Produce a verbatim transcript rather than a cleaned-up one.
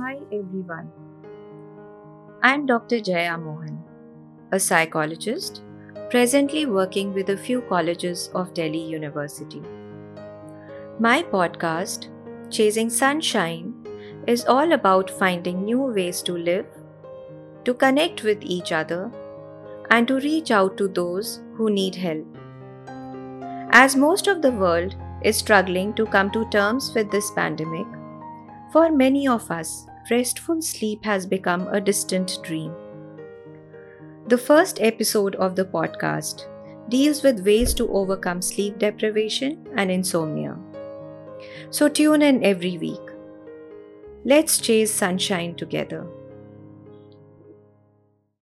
Hi everyone. I am Doctor Jaya Mohan, a psychologist presently working with a few colleges of Delhi University. My podcast, Chasing Sunshine, is all about finding new ways to live, to connect with each other, and to reach out to those who need help. As most of the world is struggling to come to terms with this pandemic, for many of us, restful sleep has become a distant dream. The first episode of the podcast deals with ways to overcome sleep deprivation and insomnia. So tune in every week. Let's chase sunshine together.